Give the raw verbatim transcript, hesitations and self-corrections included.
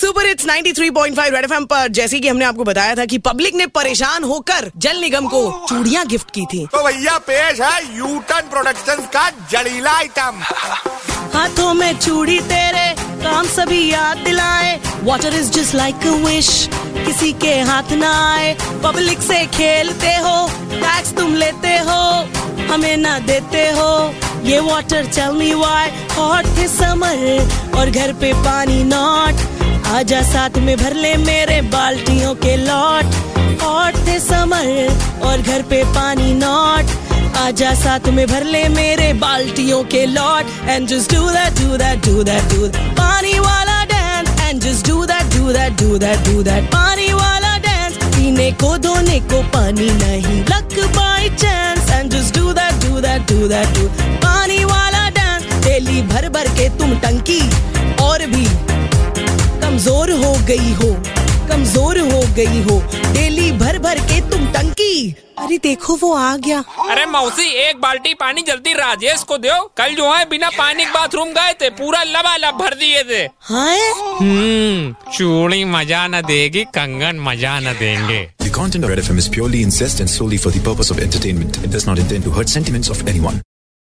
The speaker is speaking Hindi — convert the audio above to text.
सुपर हिट्स तिरानवे पॉइंट फाइव रेड एफएम पर जैसे कि हमने आपको बताया था कि पब्लिक ने परेशान होकर जल निगम को चूड़ियां गिफ्ट की थी, तो भैया पेश है यू टर्न प्रोडक्शन का जड़ीला आइटम। हाथों में चूड़ी तेरे काम सभी याद दिलाए, water is just like a wish किसी के हाथ ना आए। पब्लिक से खेलते हो, टैक्स तुम लेते हो, हमें ना देते हो ये water, tell me why. Hot थे समर और घर पे पानी नॉट, आजा साथ में भर ले मेरे बाल्टियों के लॉट। हॉट थे समर और घर पे पानी नॉट, आजा साथ में भर ले मेरे बाल्टियों के lot. And just do that do that do that do that पानी वाला dance. And just do that do that do that do that पानी वाला डांस। पीने को धोने को पानी नहीं luck by chance. And just do that do that do that do पानी वाला डांस। डेली भर भर के तुम टंकी और भी कमजोर हो गई हो, कमजोर हो गई हो, डेली भर भर के तुम टंकी। अरे देखो वो आ गया। अरे मौसी एक बाल्टी पानी जल्दी राजेश को दो, कल जो है बिना पानी के बाथरूम गए थे, पूरा लबालब भर दिए थे। हम्म, चूड़ी मजा न देगी, कंगन मजा न देंगे। The content of Red F M is purely incest and solely for the purpose of entertainment. It does not intend to hurt sentiments of anyone.